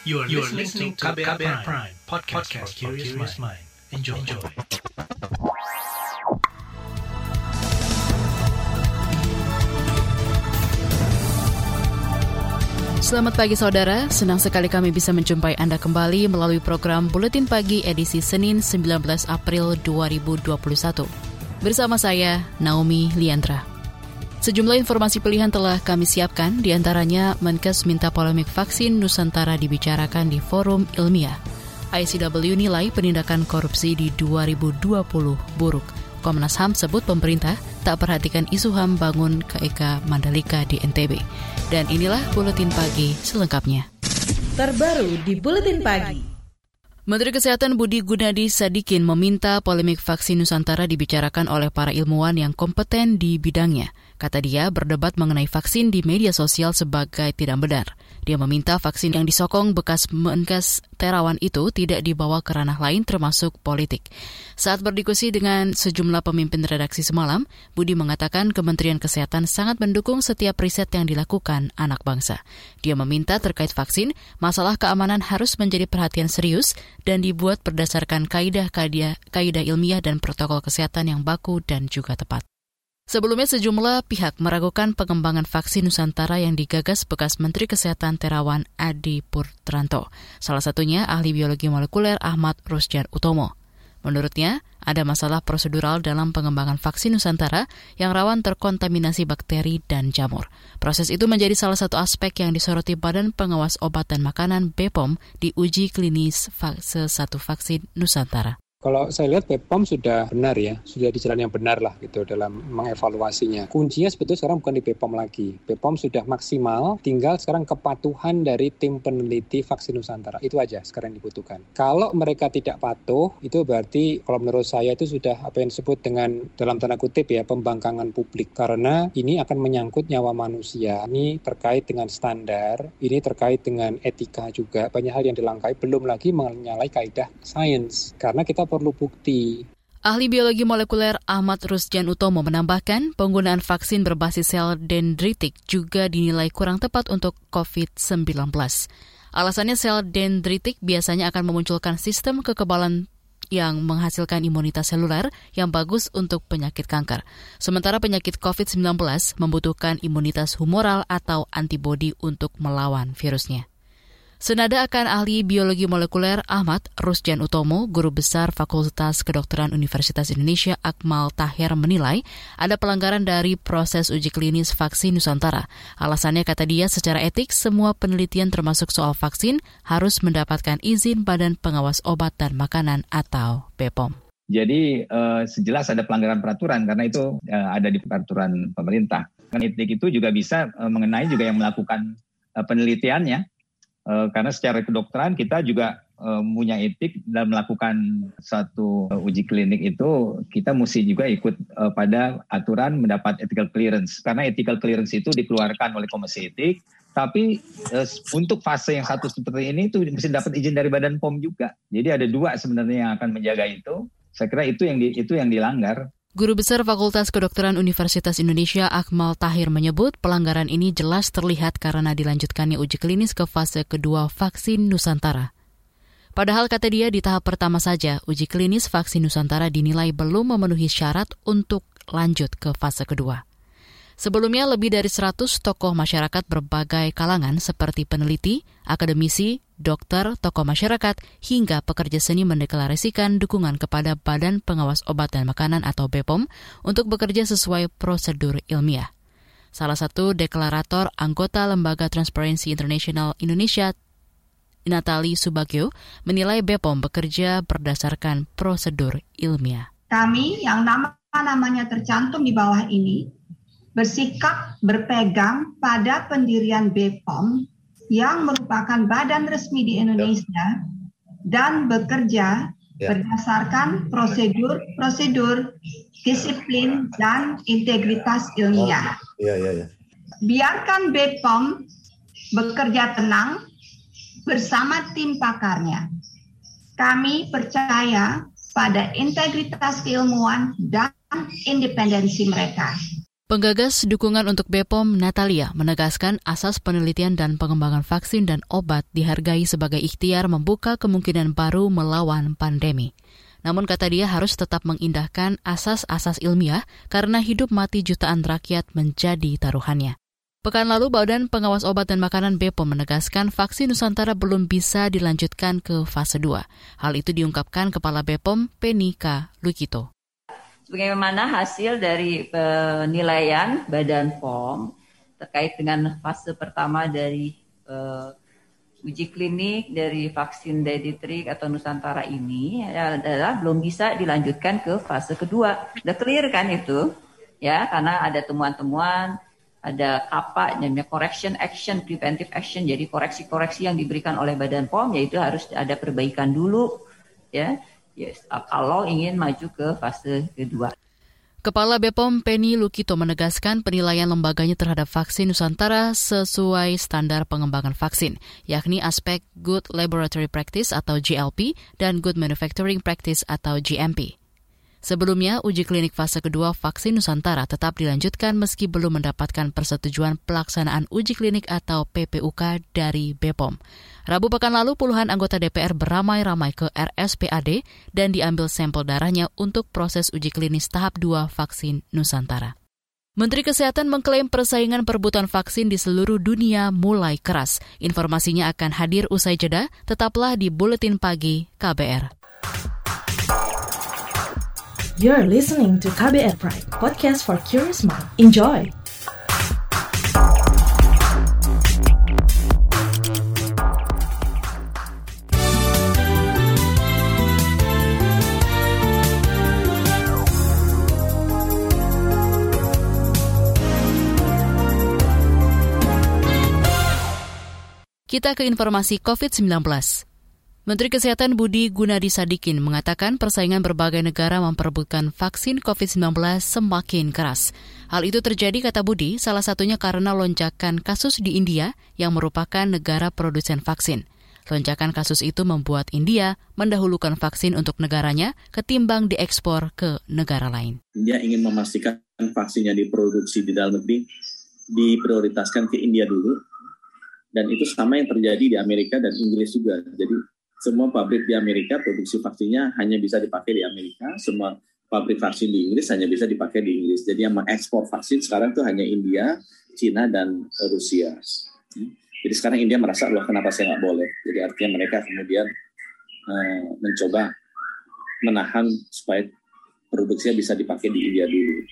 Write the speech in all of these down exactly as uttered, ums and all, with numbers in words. You are, you are listening to K B R Prime, podcast, podcast for curious mind. Enjoy. Enjoy. Selamat pagi saudara, senang sekali kami bisa menjumpai Anda kembali melalui program Buletin Pagi edisi Senin sembilan belas April dua ribu dua puluh satu. Bersama saya, Naomi Liandra. Sejumlah informasi pilihan telah kami siapkan, diantaranya Menkes minta polemik vaksin Nusantara dibicarakan di Forum Ilmiah. I C W nilai penindakan korupsi di dua ribu dua puluh buruk. Komnas H A M sebut pemerintah tak perhatikan isu H A M bangun K E K Mandalika di N T B. Dan inilah Buletin Pagi selengkapnya. Terbaru di Buletin Pagi. Menteri Kesehatan Budi Gunadi Sadikin meminta polemik vaksin Nusantara dibicarakan oleh para ilmuwan yang kompeten di bidangnya. Kata dia, berdebat mengenai vaksin di media sosial sebagai tidak benar. Dia meminta vaksin yang disokong bekas Menkes Terawan itu tidak dibawa ke ranah lain termasuk politik. Saat berdiskusi dengan sejumlah pemimpin redaksi semalam, Budi mengatakan Kementerian Kesehatan sangat mendukung setiap riset yang dilakukan anak bangsa. Dia meminta terkait vaksin, masalah keamanan harus menjadi perhatian serius dan dibuat berdasarkan kaidah-kaidah kaidah ilmiah dan protokol kesehatan yang baku dan juga tepat. Sebelumnya sejumlah pihak meragukan pengembangan vaksin Nusantara yang digagas bekas Menteri Kesehatan Terawan Adi Purwanto. Salah satunya ahli biologi molekuler Ahmad Rusjan Utomo. Menurutnya, ada masalah prosedural dalam pengembangan vaksin Nusantara yang rawan terkontaminasi bakteri dan jamur. Proses itu menjadi salah satu aspek yang disoroti Badan Pengawas Obat dan Makanan B P O M di uji klinis fase satu vaksin Nusantara. Kalau saya lihat B P O M sudah benar ya, sudah di jalan yang benar lah gitu dalam mengevaluasinya. Kuncinya sebetulnya sekarang bukan di B P O M lagi. B P O M sudah maksimal, tinggal sekarang kepatuhan dari tim peneliti vaksin Nusantara. Itu aja sekarang dibutuhkan. Kalau mereka tidak patuh, itu berarti kalau menurut saya itu sudah apa yang disebut dengan dalam tanda kutip ya, pembangkangan publik. Karena ini akan menyangkut nyawa manusia. Ini terkait dengan standar, ini terkait dengan etika juga. Banyak hal yang dilangkai, belum lagi menyalahi kaidah sains. Karena kita perlu bukti. Ahli biologi molekuler Ahmad Rusjan Utomo menambahkan, penggunaan vaksin berbasis sel dendritik juga dinilai kurang tepat untuk covid sembilan belas. Alasannya sel dendritik biasanya akan memunculkan sistem kekebalan yang menghasilkan imunitas seluler yang bagus untuk penyakit kanker. Sementara penyakit covid sembilan belas membutuhkan imunitas humoral atau antibodi untuk melawan virusnya. Senada akan ahli biologi molekuler Ahmad Rusjan Utomo, guru besar Fakultas Kedokteran Universitas Indonesia Akmal Tahir menilai ada pelanggaran dari proses uji klinis vaksin Nusantara. Alasannya kata dia secara etik semua penelitian termasuk soal vaksin harus mendapatkan izin Badan Pengawas Obat dan Makanan atau B P O M. Jadi eh, sejelas ada pelanggaran peraturan karena itu eh, ada di peraturan pemerintah. Etik itu juga bisa eh, mengenai juga yang melakukan eh, penelitiannya. Karena secara kedokteran kita juga punya etik dalam melakukan satu uji klinik itu kita mesti juga ikut pada aturan mendapat ethical clearance. Karena ethical clearance itu dikeluarkan oleh komisi etik, tapi untuk fase yang satu seperti ini itu mesti dapat izin dari Badan P O M juga. Jadi ada dua sebenarnya yang akan menjaga itu. Saya kira itu yang di, itu yang dilanggar. Guru Besar Fakultas Kedokteran Universitas Indonesia Akmal Tahir menyebut pelanggaran ini jelas terlihat karena dilanjutkannya uji klinis ke fase kedua vaksin Nusantara. Padahal kata dia di tahap pertama saja, uji klinis vaksin Nusantara dinilai belum memenuhi syarat untuk lanjut ke fase kedua. Sebelumnya, lebih dari seratus tokoh masyarakat berbagai kalangan seperti peneliti, akademisi, dokter, tokoh masyarakat, hingga pekerja seni mendeklarasikan dukungan kepada Badan Pengawas Obat dan Makanan atau B P O M untuk bekerja sesuai prosedur ilmiah. Salah satu deklarator anggota lembaga Transparency International Indonesia, Natali Subagyo, menilai B P O M bekerja berdasarkan prosedur ilmiah. Kami yang nama-namanya tercantum di bawah ini, bersikap berpegang pada pendirian B P O M yang merupakan badan resmi di Indonesia dan bekerja berdasarkan prosedur-prosedur disiplin dan integritas ilmiah. Biarkan B P O M bekerja tenang bersama tim pakarnya. Kami percaya pada integritas keilmuan dan independensi mereka. Penggagas dukungan untuk B P O M, Natalia, menegaskan asas penelitian dan pengembangan vaksin dan obat dihargai sebagai ikhtiar membuka kemungkinan baru melawan pandemi. Namun kata dia harus tetap mengindahkan asas-asas ilmiah karena hidup mati jutaan rakyat menjadi taruhannya. Pekan lalu, Badan Pengawas Obat dan Makanan B P O M menegaskan vaksin Nusantara belum bisa dilanjutkan ke fase dua. Hal itu diungkapkan Kepala B P O M, Penika Lukito. Bagaimana hasil dari penilaian Badan P O M terkait dengan fase pertama dari uh, uji klinik dari vaksin Deditric atau Nusantara ini adalah belum bisa dilanjutkan ke fase kedua. Sudah clear kan itu? Ya, karena ada temuan-temuan, ada apa namanya correction action, preventive action. Jadi koreksi-koreksi yang diberikan oleh Badan P O M yaitu harus ada perbaikan dulu, ya. Yes, kalau ingin maju ke fase kedua. Kepala B P O M Penny Lukito menegaskan penilaian lembaganya terhadap vaksin Nusantara sesuai standar pengembangan vaksin, yakni aspek Good Laboratory Practice atau G L P dan Good Manufacturing Practice atau G M P. Sebelumnya, uji klinik fase kedua vaksin Nusantara tetap dilanjutkan meski belum mendapatkan persetujuan pelaksanaan uji klinik atau P P U K dari B P O M. Rabu pekan lalu, puluhan anggota D P R beramai-ramai ke R S P A D dan diambil sampel darahnya untuk proses uji klinis tahap dua vaksin Nusantara. Menteri Kesehatan mengklaim persaingan perebutan vaksin di seluruh dunia mulai keras. Informasinya akan hadir usai jeda, tetaplah di Buletin Pagi K B R. You're listening to K B R Prime, podcast for curious mind. Enjoy! Kita ke informasi covid sembilan belas. Menteri Kesehatan Budi Gunadi Sadikin mengatakan persaingan berbagai negara memperebutkan vaksin covid sembilan belas semakin keras. Hal itu terjadi, kata Budi, salah satunya karena lonjakan kasus di India yang merupakan negara produsen vaksin. Lonjakan kasus itu membuat India mendahulukan vaksin untuk negaranya ketimbang diekspor ke negara lain. India ingin memastikan vaksinnya diproduksi di dalam negeri, diprioritaskan ke India dulu. Dan itu sama yang terjadi di Amerika dan Inggris juga. Jadi semua pabrik di Amerika produksi vaksinnya hanya bisa dipakai di Amerika, semua pabrik vaksin di Inggris hanya bisa dipakai di Inggris. Jadi yang mengekspor vaksin sekarang tuh hanya India, Cina, dan Rusia. Jadi sekarang India merasa, loh kenapa saya nggak boleh? Jadi artinya mereka kemudian eh, mencoba menahan supaya produksinya bisa dipakai di India dulu.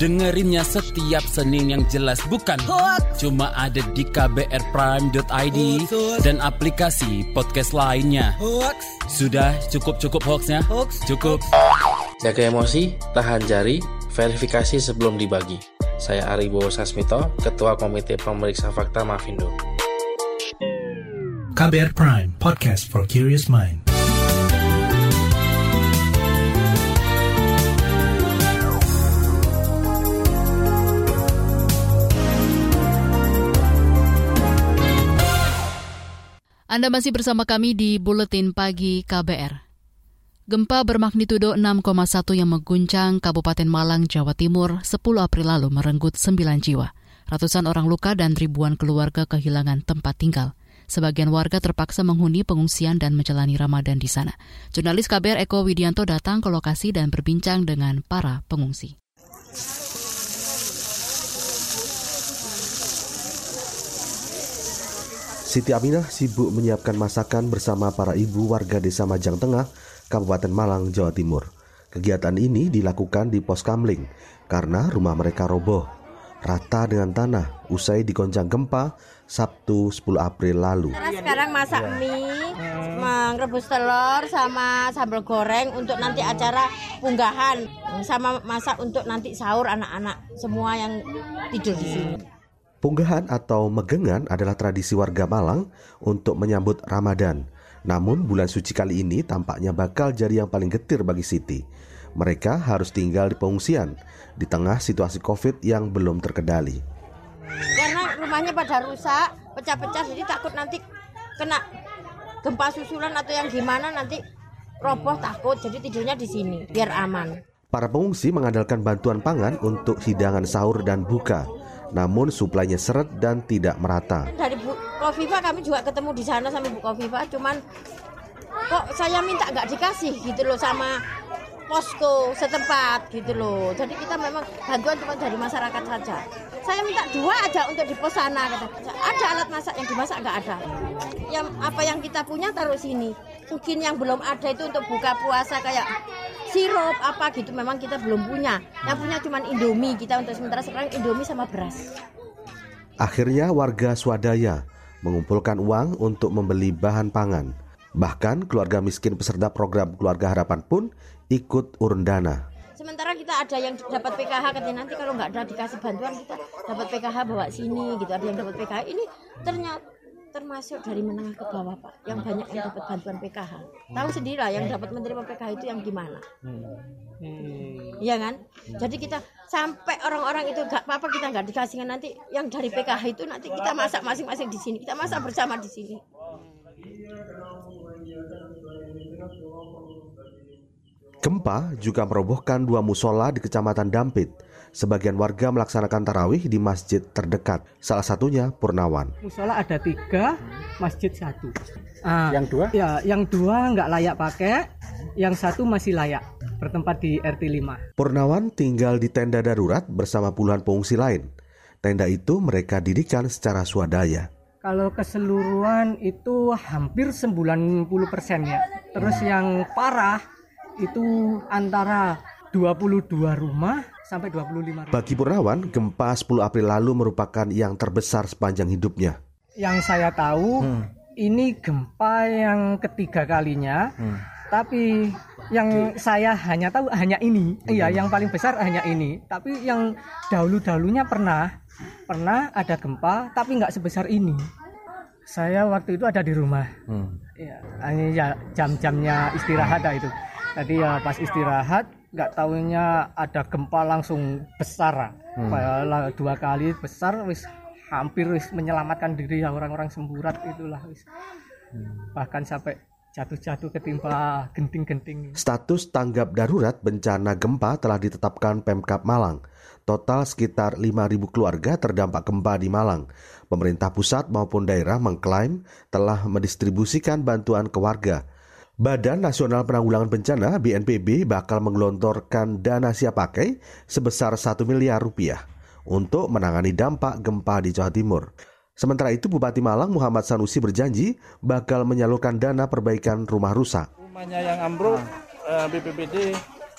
Dengerinnya setiap Senin yang jelas bukan hoax. Cuma ada di k b r prime dot i d dan aplikasi podcast lainnya. Hoax. Sudah cukup-cukup hoaxnya? Hoax. Cukup. Jaga emosi, tahan jari, verifikasi sebelum dibagi. Saya Ari Bowo Sasmito, Ketua Komite Pemeriksa Fakta Mafindo. K B R Prime, podcast for curious mind. Anda masih bersama kami di Buletin Pagi K B R. Gempa bermagnitudo enam koma satu yang mengguncang Kabupaten Malang, Jawa Timur sepuluh April lalu merenggut sembilan jiwa. Ratusan orang luka dan ribuan keluarga kehilangan tempat tinggal. Sebagian warga terpaksa menghuni pengungsian dan menjalani Ramadan di sana. Jurnalis K B R Eko Widianto datang ke lokasi dan berbincang dengan para pengungsi. Siti Aminah sibuk menyiapkan masakan bersama para ibu warga Desa Majang Tengah, Kabupaten Malang, Jawa Timur. Kegiatan ini dilakukan di pos kamling karena rumah mereka roboh, rata dengan tanah, usai diguncang gempa Sabtu sepuluh April lalu. Sekarang masak mie, merebus telur sama sambal goreng untuk nanti acara unggahan, sama masak untuk nanti sahur anak-anak semua yang tidur di sini. Punggahan atau megengan adalah tradisi warga Malang untuk menyambut Ramadan. Namun bulan suci kali ini tampaknya bakal jadi yang paling getir bagi Siti. Mereka harus tinggal di pengungsian di tengah situasi COVID yang belum terkendali. Karena rumahnya pada rusak, pecah-pecah, jadi takut nanti kena gempa susulan atau yang gimana nanti roboh, takut. Jadi tidurnya di sini biar aman. Para pengungsi mengandalkan bantuan pangan untuk hidangan sahur dan buka. Namun suplainya seret dan tidak merata. Dari Bu Kofifah kami juga ketemu di sana sama Bu Kofifah, cuman kok saya minta nggak dikasih gitu loh sama posko setempat gitu loh. Jadi kita memang bantuan cuma dari masyarakat saja. Saya minta dua aja untuk di pos sana. Ada alat masak yang dimasak nggak ada. Yang apa yang kita punya taruh sini. Mungkin yang belum ada itu untuk buka puasa kayak sirup apa gitu memang kita belum punya. Yang punya cuma Indomie kita untuk sementara sekarang, Indomie sama beras. Akhirnya warga swadaya mengumpulkan uang untuk membeli bahan pangan. Bahkan keluarga miskin peserta program Keluarga Harapan pun ikut urun dana. Sementara kita ada yang dapat P K H, katanya nanti kalau nggak ada dikasih bantuan kita dapat P K H bawa sini gitu. Ada yang dapat P K H ini ternyata termasuk dari menengah ke bawah, Pak, yang banyak yang dapat bantuan P K H. Tahu sendiri lah yang dapat menerima P K H itu yang gimana. Iya kan? Jadi kita sampai orang-orang itu nggak apa-apa kita nggak dikasihkan, nanti yang dari P K H itu nanti kita masak masing-masing di sini, kita masak bersama di sini. Gempa juga merobohkan dua musola di Kecamatan Dampit. Sebagian warga melaksanakan tarawih di masjid terdekat, salah satunya Purnawan. Musola ada tiga, masjid satu. Ah, yang dua? Ya, yang dua nggak layak pakai, yang satu masih layak, bertempat di R T lima. Purnawan tinggal di tenda darurat bersama puluhan pengungsi lain. Tenda itu mereka dirikan secara swadaya. Kalau keseluruhan itu hampir sembilan puluh persen ya. Terus yang parah itu antara dua puluh dua rumah sampai dua puluh lima rumah. Bagi Purnawan, gempa sepuluh April lalu merupakan yang terbesar sepanjang hidupnya. Yang saya tahu, hmm. ini gempa yang ketiga kalinya, hmm. tapi yang saya hanya tahu hanya ini. Iya, hmm. yang paling besar hanya ini. Tapi yang dahulu-dahulunya pernah, pernah ada gempa, tapi nggak sebesar ini. Saya waktu itu ada di rumah. Hmm. Ya, jam-jamnya istirahat lah itu. Tadi ya pas istirahat, nggak taunya ada gempa langsung besar, hmm. dua kali besar, wis hampir wis menyelamatkan diri orang-orang semburat itulah, wis hmm. bahkan sampai jatuh-jatuh ketimpa genting-genting. Status tanggap darurat bencana gempa telah ditetapkan Pemkab Malang. Total sekitar lima ribu keluarga terdampak gempa di Malang. Pemerintah pusat maupun daerah mengklaim telah mendistribusikan bantuan ke warga. Badan Nasional Penanggulangan Bencana B N P B bakal menggelontorkan dana siap pakai sebesar satu miliar rupiah untuk menangani dampak gempa di Jawa Timur. Sementara itu Bupati Malang Muhammad Sanusi berjanji bakal menyalurkan dana perbaikan rumah rusak. Rumahnya yang ambruk B P B D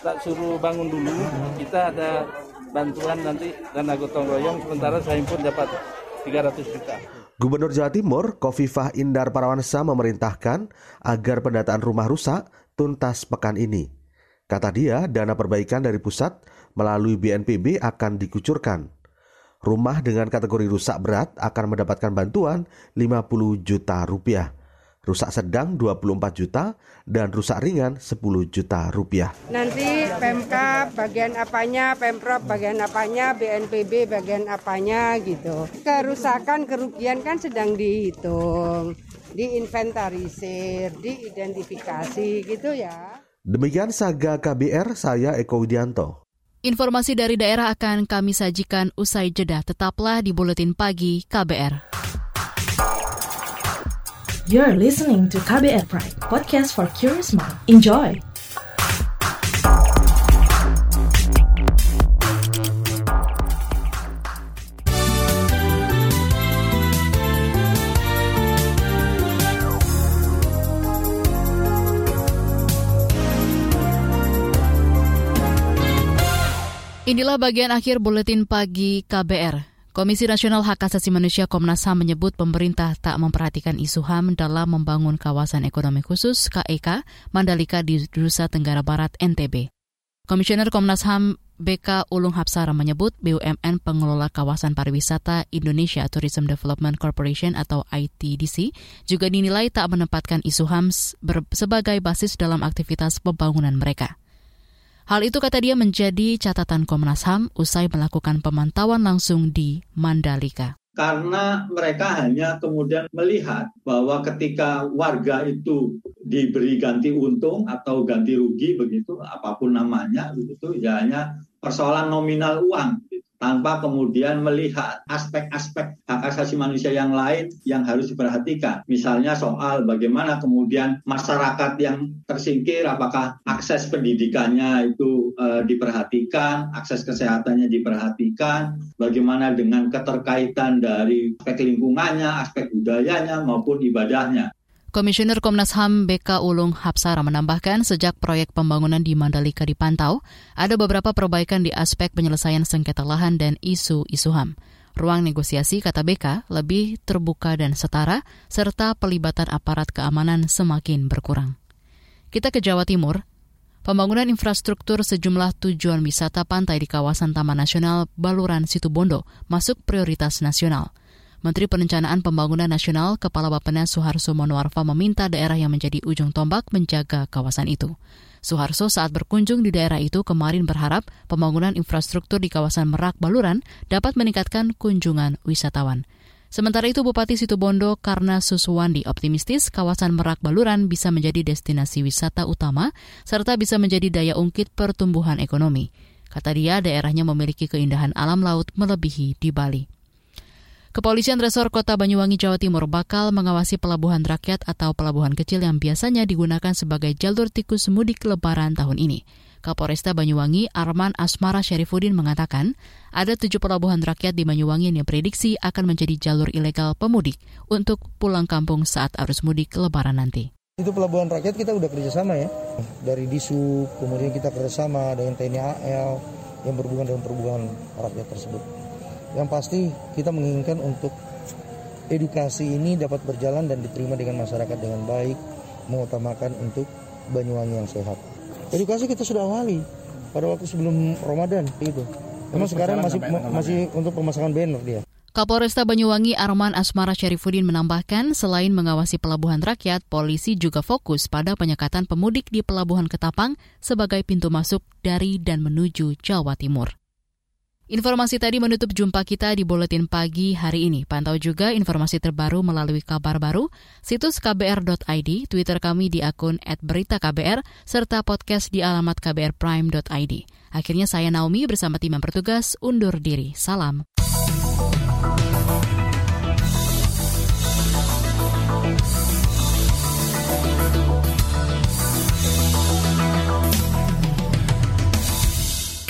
tak suruh bangun dulu, kita ada bantuan nanti dana gotong royong, sementara saya pun dapat tiga ratus juta. Gubernur Jawa Timur, Kofifah Indar Parawansa memerintahkan agar pendataan rumah rusak tuntas pekan ini. Kata dia, dana perbaikan dari pusat melalui B N P B akan dikucurkan. Rumah dengan kategori rusak berat akan mendapatkan bantuan lima puluh juta rupiah. Rusak sedang dua puluh empat juta dan rusak ringan sepuluh juta rupiah. Nanti Pemkab bagian apanya, Pemprov bagian apanya, B N P B bagian apanya gitu. Kerusakan, kerugian kan sedang dihitung, diinventarisir, diidentifikasi gitu ya. Demikian Saga K B R, saya Eko Widianto. Informasi dari daerah akan kami sajikan usai jeda. Tetaplah di Buletin Pagi K B R. You're listening to K B R Prime, podcast for curious mind. Enjoy! Inilah bagian akhir Buletin Pagi K B R. Komisi Nasional Hak Asasi Manusia Komnas H A M menyebut pemerintah tak memperhatikan isu H A M dalam membangun kawasan ekonomi khusus K E K Mandalika di Nusa Tenggara Barat N T B. Komisioner Komnas H A M B K Ulung Habsara menyebut B U M N pengelola kawasan pariwisata Indonesia Tourism Development Corporation atau I T D C juga dinilai tak menempatkan isu H A M sebagai basis dalam aktivitas pembangunan mereka. Hal itu kata dia menjadi catatan Komnas H A M usai melakukan pemantauan langsung di Mandalika. Karena mereka hanya kemudian melihat bahwa ketika warga itu diberi ganti untung atau ganti rugi begitu, apapun namanya begitu, ya hanya persoalan nominal uang gitu, tanpa kemudian melihat aspek-aspek hak asasi manusia yang lain yang harus diperhatikan. Misalnya soal bagaimana kemudian masyarakat yang tersingkir, apakah akses pendidikannya itu e, diperhatikan, akses kesehatannya diperhatikan, bagaimana dengan keterkaitan dari aspek lingkungannya, aspek budayanya maupun ibadahnya. Komisioner Komnas H A M B K Ulung Habsara menambahkan sejak proyek pembangunan di Mandalika dipantau, ada beberapa perbaikan di aspek penyelesaian sengketa lahan dan isu-isu H A M. Ruang negosiasi, kata B K, lebih terbuka dan setara, serta pelibatan aparat keamanan semakin berkurang. Kita ke Jawa Timur. Pembangunan infrastruktur sejumlah tujuan wisata pantai di kawasan Taman Nasional Baluran Situbondo masuk prioritas nasional. Menteri Perencanaan Pembangunan Nasional Kepala Bappenas Suharso Monoarfa meminta daerah yang menjadi ujung tombak menjaga kawasan itu. Suharso saat berkunjung di daerah itu kemarin berharap pembangunan infrastruktur di kawasan Merak Baluran dapat meningkatkan kunjungan wisatawan. Sementara itu, Bupati Situbondo Karna Suswandi optimistis kawasan Merak Baluran bisa menjadi destinasi wisata utama serta bisa menjadi daya ungkit pertumbuhan ekonomi. Kata dia, daerahnya memiliki keindahan alam laut melebihi di Bali. Kepolisian Resor Kota Banyuwangi, Jawa Timur bakal mengawasi pelabuhan rakyat atau pelabuhan kecil yang biasanya digunakan sebagai jalur tikus mudik lebaran tahun ini. Kapolresta Banyuwangi, Arman Asmara Syarifudin mengatakan, ada tujuh pelabuhan rakyat di Banyuwangi yang diprediksi akan menjadi jalur ilegal pemudik untuk pulang kampung saat arus mudik lebaran nanti. Itu pelabuhan rakyat kita udah kerjasama ya, dari Disub, kemudian kita kerjasama dengan T N I A L yang berhubungan dengan perhubungan rakyat tersebut. Yang pasti kita menginginkan untuk edukasi ini dapat berjalan dan diterima dengan masyarakat dengan baik, mengutamakan untuk Banyuwangi yang sehat. Edukasi kita sudah awali pada waktu sebelum Ramadan itu. Memang sekarang masih masih untuk pemasangan banner dia. Kapolresta Banyuwangi Arman Asmara Syarifudin menambahkan selain mengawasi pelabuhan rakyat, polisi juga fokus pada penyekatan pemudik di Pelabuhan Ketapang sebagai pintu masuk dari dan menuju Jawa Timur. Informasi tadi menutup jumpa kita di Buletin Pagi hari ini. Pantau juga informasi terbaru melalui kabar baru, situs k b r dot i d, Twitter kami di akun at berita k b r, serta podcast di alamat k b r prime dot i d. Akhirnya saya Naomi bersama tim yang bertugas undur diri. Salam.